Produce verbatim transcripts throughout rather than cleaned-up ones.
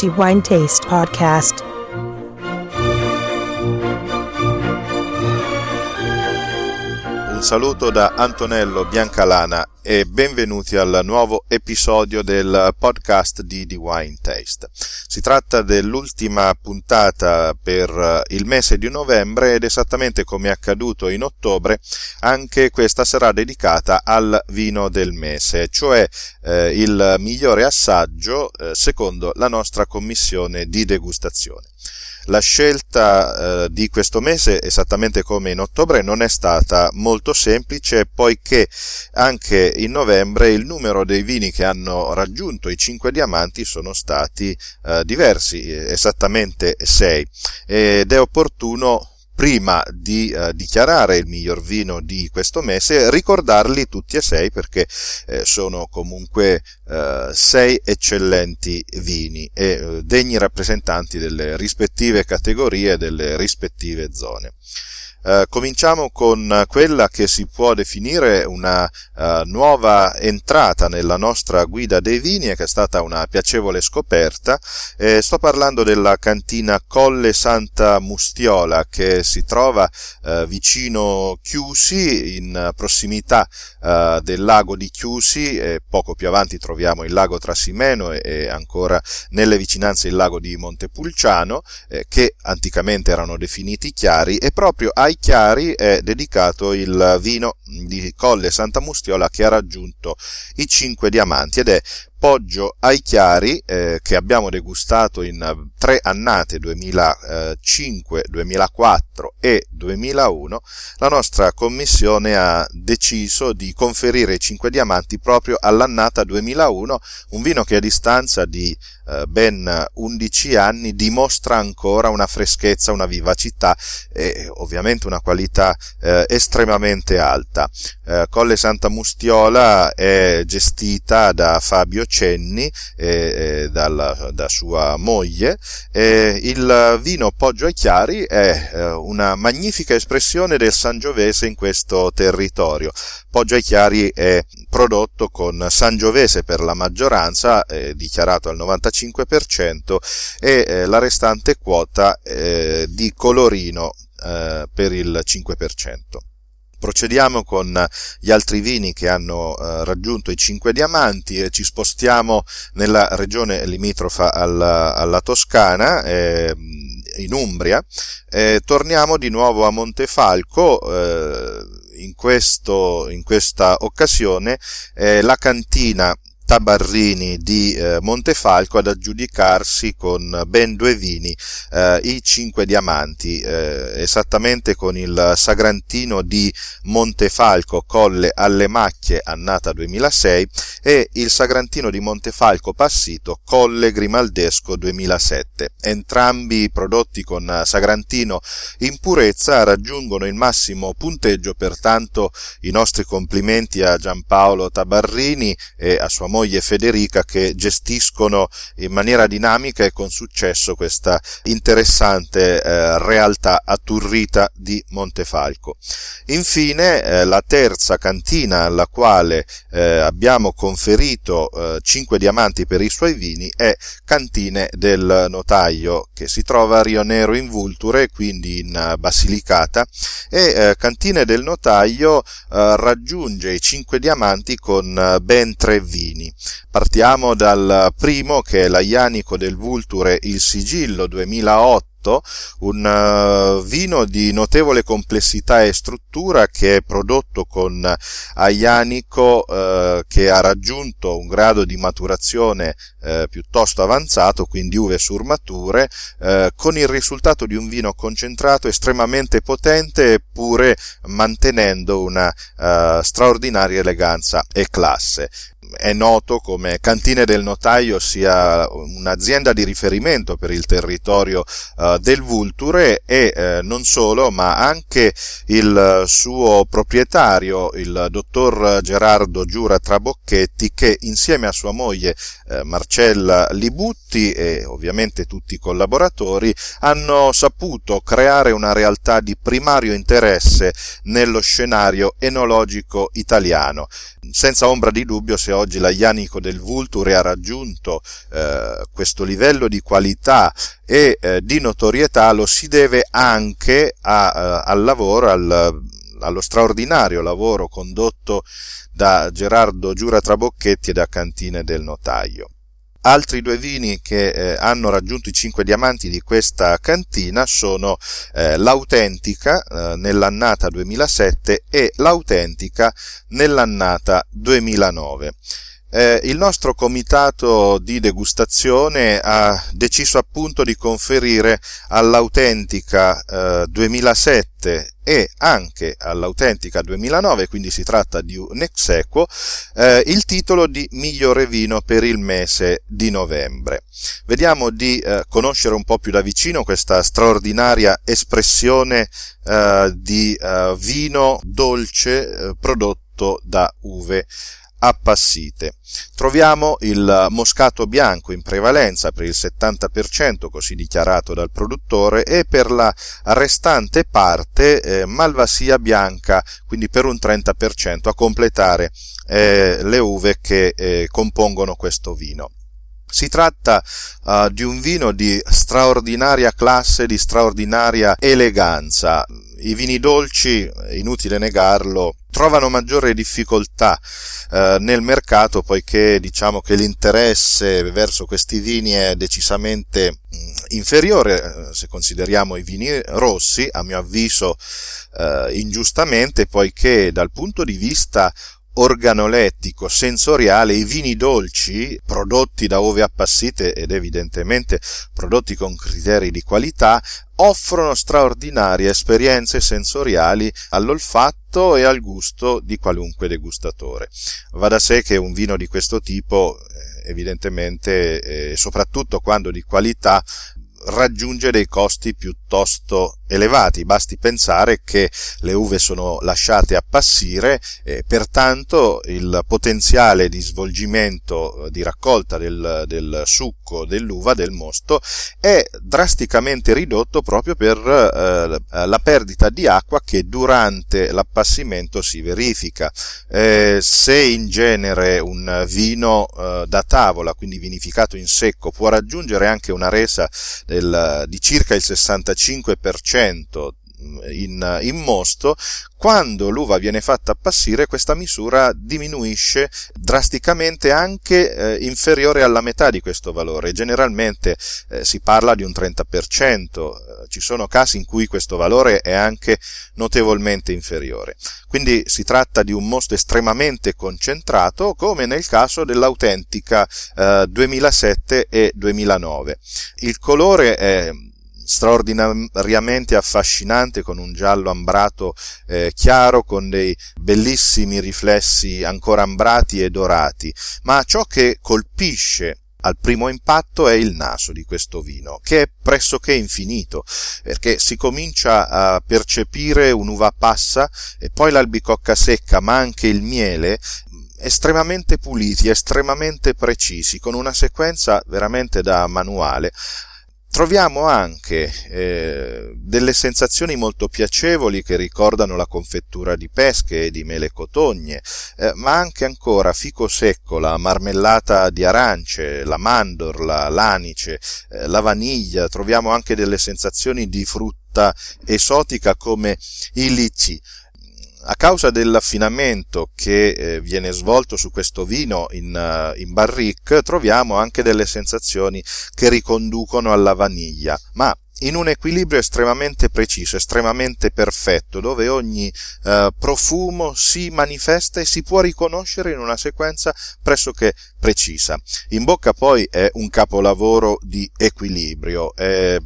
di Wine Taste Podcast. Un saluto da Antonello Biancalana e benvenuti al nuovo episodio del podcast di The Wine Taste. Si tratta dell'ultima puntata per il mese di novembre ed esattamente come è accaduto in ottobre anche questa sarà dedicata al vino del mese, cioè eh, il migliore assaggio eh, secondo la nostra commissione di degustazione. La scelta eh, di questo mese, esattamente come in ottobre, non è stata molto semplice, poiché anche in novembre il numero dei vini che hanno raggiunto i cinque diamanti sono stati eh, diversi, esattamente sei, ed è opportuno prima di eh, dichiarare il miglior vino di questo mese, ricordarli tutti e sei perché eh, sono comunque eh, sei eccellenti vini e eh, degni rappresentanti delle rispettive categorie, delle rispettive zone. Eh, cominciamo con quella che si può definire una eh, nuova entrata nella nostra guida dei vini e che è stata una piacevole scoperta. Eh, sto parlando della cantina Colle Santa Mustiola che si trova eh, vicino Chiusi, in prossimità eh, del lago di Chiusi, e poco più avanti troviamo il lago Trasimeno e, e ancora nelle vicinanze il lago di Montepulciano, eh, che anticamente erano definiti Chiari, e proprio a Chiari è dedicato il vino di Colle Santa Mustiola che ha raggiunto i cinque diamanti ed è Poggio ai Chiari, eh, che abbiamo degustato in tre annate duemilacinque, duemilaquattro e duemilauno. La nostra commissione ha deciso di conferire i cinque diamanti proprio all'annata duemilauno, un vino che a distanza di eh, ben undici anni dimostra ancora una freschezza, una vivacità e ovviamente una qualità eh, estremamente alta. Eh, Colle Santa Mustiola è gestita da Fabio Cenni eh, dalla, da sua moglie. Eh, il vino Poggio ai Chiari è eh, una magnifica espressione del Sangiovese in questo territorio. Poggio ai Chiari è prodotto con Sangiovese per la maggioranza, eh, dichiarato al novantacinque per cento, e eh, la restante quota eh, di Colorino eh, per il cinque per cento. Procediamo con gli altri vini che hanno eh, raggiunto i cinque diamanti e ci spostiamo nella regione limitrofa alla, alla Toscana, eh, in Umbria. Eh, torniamo di nuovo a Montefalco. eh, in, questo, in questa occasione eh, la cantina Tabarrini di eh, Montefalco ad aggiudicarsi con ben due vini eh, i cinque diamanti, eh, esattamente con il Sagrantino di Montefalco Colle alle Macchie annata duemilasei e il Sagrantino di Montefalco Passito Colle Grimaldesco duemilasette. Entrambi i prodotti con Sagrantino in purezza raggiungono il massimo punteggio, pertanto i nostri complimenti a Giampaolo Tabarrini e a sua moglie Federica che gestiscono in maniera dinamica e con successo questa interessante eh, realtà atturrita di Montefalco. Infine eh, la terza cantina alla quale eh, abbiamo conferito eh, cinque diamanti per i suoi vini è Cantine del Notaio, che si trova a Rionero in Vulture, quindi in Basilicata, e eh, Cantine del Notaio eh, raggiunge i cinque diamanti con ben tre vini. Partiamo dal primo, che è l'Aianico del Vulture, il Sigillo duemilaotto, un vino di notevole complessità e struttura che è prodotto con Aianico eh, che ha raggiunto un grado di maturazione eh, piuttosto avanzato, quindi uve surmature, eh, con il risultato di un vino concentrato estremamente potente eppure mantenendo una eh, straordinaria eleganza e classe. È noto come Cantine del Notaio sia un'azienda di riferimento per il territorio eh, del Vulture e eh, non solo, ma anche il suo proprietario, il dottor Gerardo Giuratrabocchetti, che insieme a sua moglie eh, Marcella Libutti e ovviamente tutti i collaboratori hanno saputo creare una realtà di primario interesse nello scenario enologico italiano. Senza ombra di dubbio, se oggi l'Aglianico del Vulture ha raggiunto eh, questo livello di qualità e eh, di notorietà lo si deve anche a, eh, al lavoro, al, allo straordinario lavoro condotto da Gerardo Giuratrabocchetti e da Cantine del Notaio. Altri due vini che eh, hanno raggiunto i cinque diamanti di questa cantina sono eh, l'Autentica eh, nell'annata duemilasette e l'Autentica nell'annata duemilanove. Eh, il nostro comitato di degustazione ha deciso appunto di conferire all'Autentica eh, duemilasette e anche all'Autentica duemilanove, quindi si tratta di un ex aequo, eh, il titolo di migliore vino per il mese di novembre. Vediamo di eh, conoscere un po' più da vicino questa straordinaria espressione eh, di eh, vino dolce eh, prodotto da uve appassite. Troviamo il moscato bianco in prevalenza per il settanta per cento, così dichiarato dal produttore, e per la restante parte eh, malvasia bianca, quindi per un trenta per cento, a completare eh, le uve che eh, compongono questo vino. Si tratta uh, di un vino di straordinaria classe, di straordinaria eleganza. I vini dolci, inutile negarlo, trovano maggiore difficoltà eh, nel mercato, poiché diciamo che l'interesse verso questi vini è decisamente mh, inferiore eh, se consideriamo i vini rossi, a mio avviso eh, ingiustamente, poiché dal punto di vista organolettico, sensoriale, i vini dolci prodotti da uve appassite ed evidentemente prodotti con criteri di qualità offrono straordinarie esperienze sensoriali all'olfatto e al gusto di qualunque degustatore. Va da sé che un vino di questo tipo evidentemente, eh, soprattutto quando di qualità, raggiunge dei costi piuttosto elevati. Basti pensare che le uve sono lasciate appassire e pertanto il potenziale di svolgimento, di raccolta del, del succo dell'uva, del mosto, è drasticamente ridotto proprio per eh, la perdita di acqua che durante l'appassimento si verifica. Eh, se in genere un vino eh, da tavola, quindi vinificato in secco, può raggiungere anche una resa Del, di circa il sessantacinque per cento in, in mosto, quando l'uva viene fatta appassire questa misura diminuisce drasticamente, anche eh, inferiore alla metà di questo valore. Generalmente eh, si parla di un trenta per cento, ci sono casi in cui questo valore è anche notevolmente inferiore. Quindi si tratta di un mosto estremamente concentrato, come nel caso dell'Autentica eh, duemilasette e duemilanove. Il colore è straordinariamente affascinante, con un giallo ambrato eh, chiaro, con dei bellissimi riflessi ancora ambrati e dorati, ma ciò che colpisce al primo impatto è il naso di questo vino, che è pressoché infinito, perché si comincia a percepire un'uva passa e poi l'albicocca secca, ma anche il miele, estremamente puliti, estremamente precisi, con una sequenza veramente da manuale. Troviamo anche eh, delle sensazioni molto piacevoli che ricordano la confettura di pesche e di mele cotogne, eh, ma anche ancora fico secco, la marmellata di arance, la mandorla, l'anice, eh, la vaniglia. Troviamo anche delle sensazioni di frutta esotica come i litchi. A causa dell'affinamento che viene svolto su questo vino in, in barrique, troviamo anche delle sensazioni che riconducono alla vaniglia, ma in un equilibrio estremamente preciso, estremamente perfetto, dove ogni eh, profumo si manifesta e si può riconoscere in una sequenza pressoché precisa. In bocca poi è un capolavoro di equilibrio. Eh,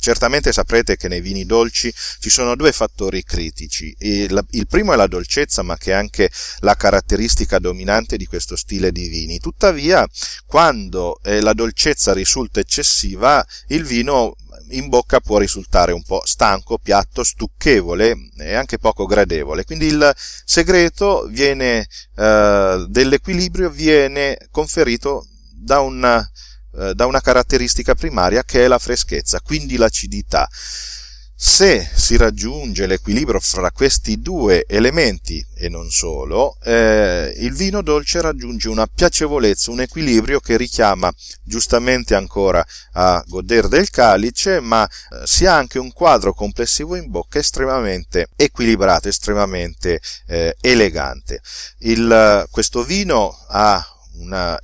certamente saprete che nei vini dolci ci sono due fattori critici. Il, il primo è la dolcezza, ma che è anche la caratteristica dominante di questo stile di vini. Tuttavia, quando eh, la dolcezza risulta eccessiva, il vino in bocca può risultare un po' stanco, piatto, stucchevole e anche poco gradevole. Quindi il segreto viene eh, dell'equilibrio viene conferito da una, eh, da una caratteristica primaria, che è la freschezza, quindi l'acidità. Se si raggiunge l'equilibrio fra questi due elementi, e non solo, eh, il vino dolce raggiunge una piacevolezza, un equilibrio che richiama giustamente ancora a godere del calice, ma eh, si ha anche un quadro complessivo in bocca estremamente equilibrato, estremamente eh, elegante. Il, questo vino ha una,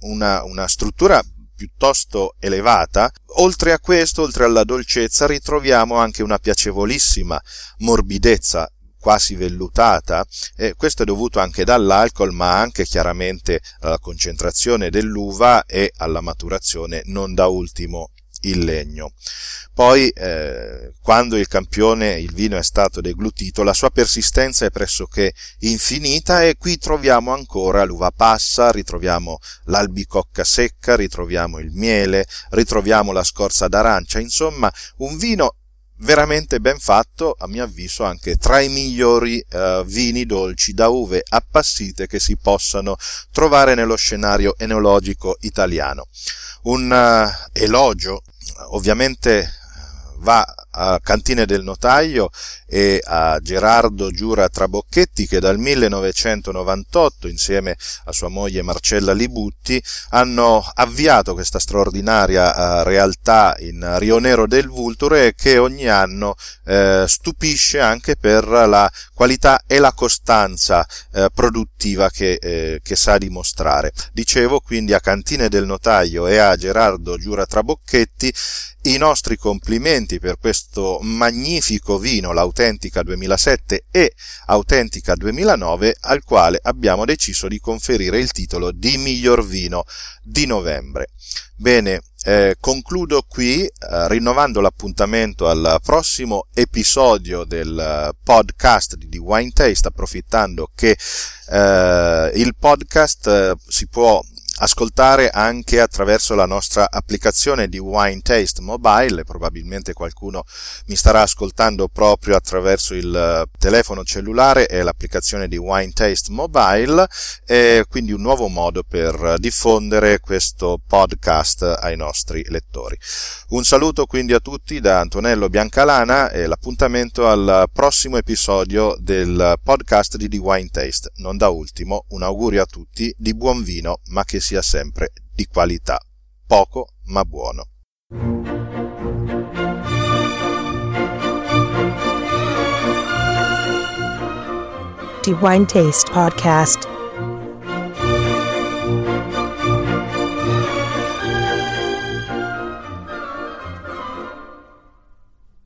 una, una struttura piuttosto elevata. Oltre a questo, oltre alla dolcezza, ritroviamo anche una piacevolissima morbidezza quasi vellutata, e questo è dovuto anche dall'alcol, ma anche chiaramente alla concentrazione dell'uva e alla maturazione, non da ultimo il legno. Poi eh, quando il campione, il vino è stato deglutito, la sua persistenza è pressoché infinita, e qui troviamo ancora l'uva passa, ritroviamo l'albicocca secca, ritroviamo il miele, ritroviamo la scorza d'arancia. Insomma, un vino veramente ben fatto, a mio avviso anche tra i migliori eh, vini dolci da uve appassite che si possano trovare nello scenario enologico italiano. Un eh, elogio ovviamente va a Cantine del Notaio e a Gerardo Giuratrabocchetti, che dal millenovecentonovantotto, insieme a sua moglie Marcella Libutti, hanno avviato questa straordinaria uh, realtà in Rionero del Vulture, che ogni anno uh, stupisce anche per la qualità e la costanza uh, produttiva che, uh, che sa dimostrare. Dicevo, quindi, a Cantine del Notaio e a Gerardo Giuratrabocchetti i nostri complimenti per questo magnifico vino, l'Autentica duemilasette e Autentica duemilanove, al quale abbiamo deciso di conferire il titolo di miglior vino di novembre. Bene, eh, concludo qui, eh, rinnovando l'appuntamento al prossimo episodio del podcast di Wine Taste, approfittando che eh, il podcast eh, si può ascoltare anche attraverso la nostra applicazione di Wine Taste Mobile. Probabilmente qualcuno mi starà ascoltando proprio attraverso il telefono cellulare e l'applicazione di Wine Taste Mobile, e quindi un nuovo modo per diffondere questo podcast ai nostri lettori. Un saluto quindi a tutti da Antonello Biancalana, e l'appuntamento al prossimo episodio del podcast di The Wine Taste. Non da ultimo, un augurio a tutti di buon vino, ma che sia sempre di qualità, poco ma buono. The Wine Taste Podcast.